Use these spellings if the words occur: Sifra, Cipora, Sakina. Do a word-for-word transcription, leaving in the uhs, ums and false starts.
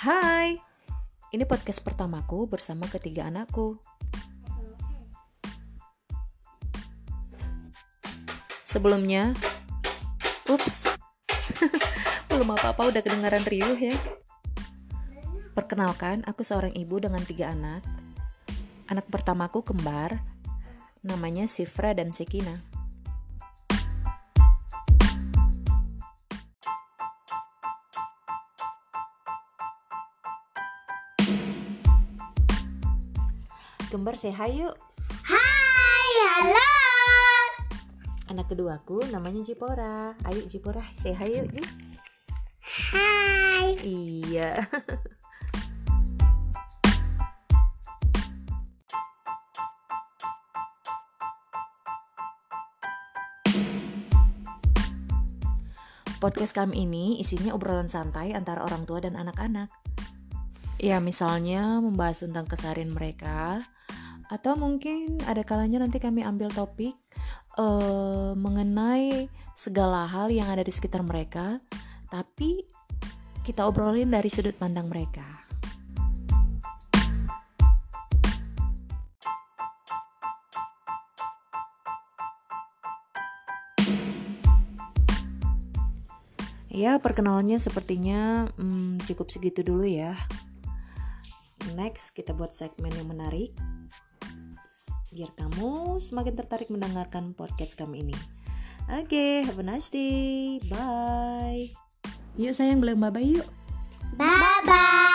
Hai, ini podcast pertamaku bersama ketiga anakku. Sebelumnya, ups, belum apa-apa udah kedengaran riuh ya. Perkenalkan, aku seorang ibu dengan tiga anak. Anak pertamaku kembar, namanya Sifra dan Sakina. Kembar say hi yuk. Hai, halo. Anak keduaku namanya Cipora. Ayo Cipora, say hi yuk. Hai. Iya. Podcast kami ini isinya obrolan santai antara orang tua dan anak-anak. Ya, misalnya membahas tentang keseharian mereka. Atau mungkin ada kalanya nanti kami ambil topik uh, mengenai segala hal yang ada di sekitar mereka, tapi kita obrolin dari sudut pandang mereka. Ya, perkenalannya sepertinya hmm, cukup segitu dulu ya. Next, kita buat segmen yang menarik biar kamu semakin tertarik mendengarkan podcast kami ini. Oke, okay, have a nice day. Bye. Yuk sayang, bilang bye-bye yuk. Bye-bye.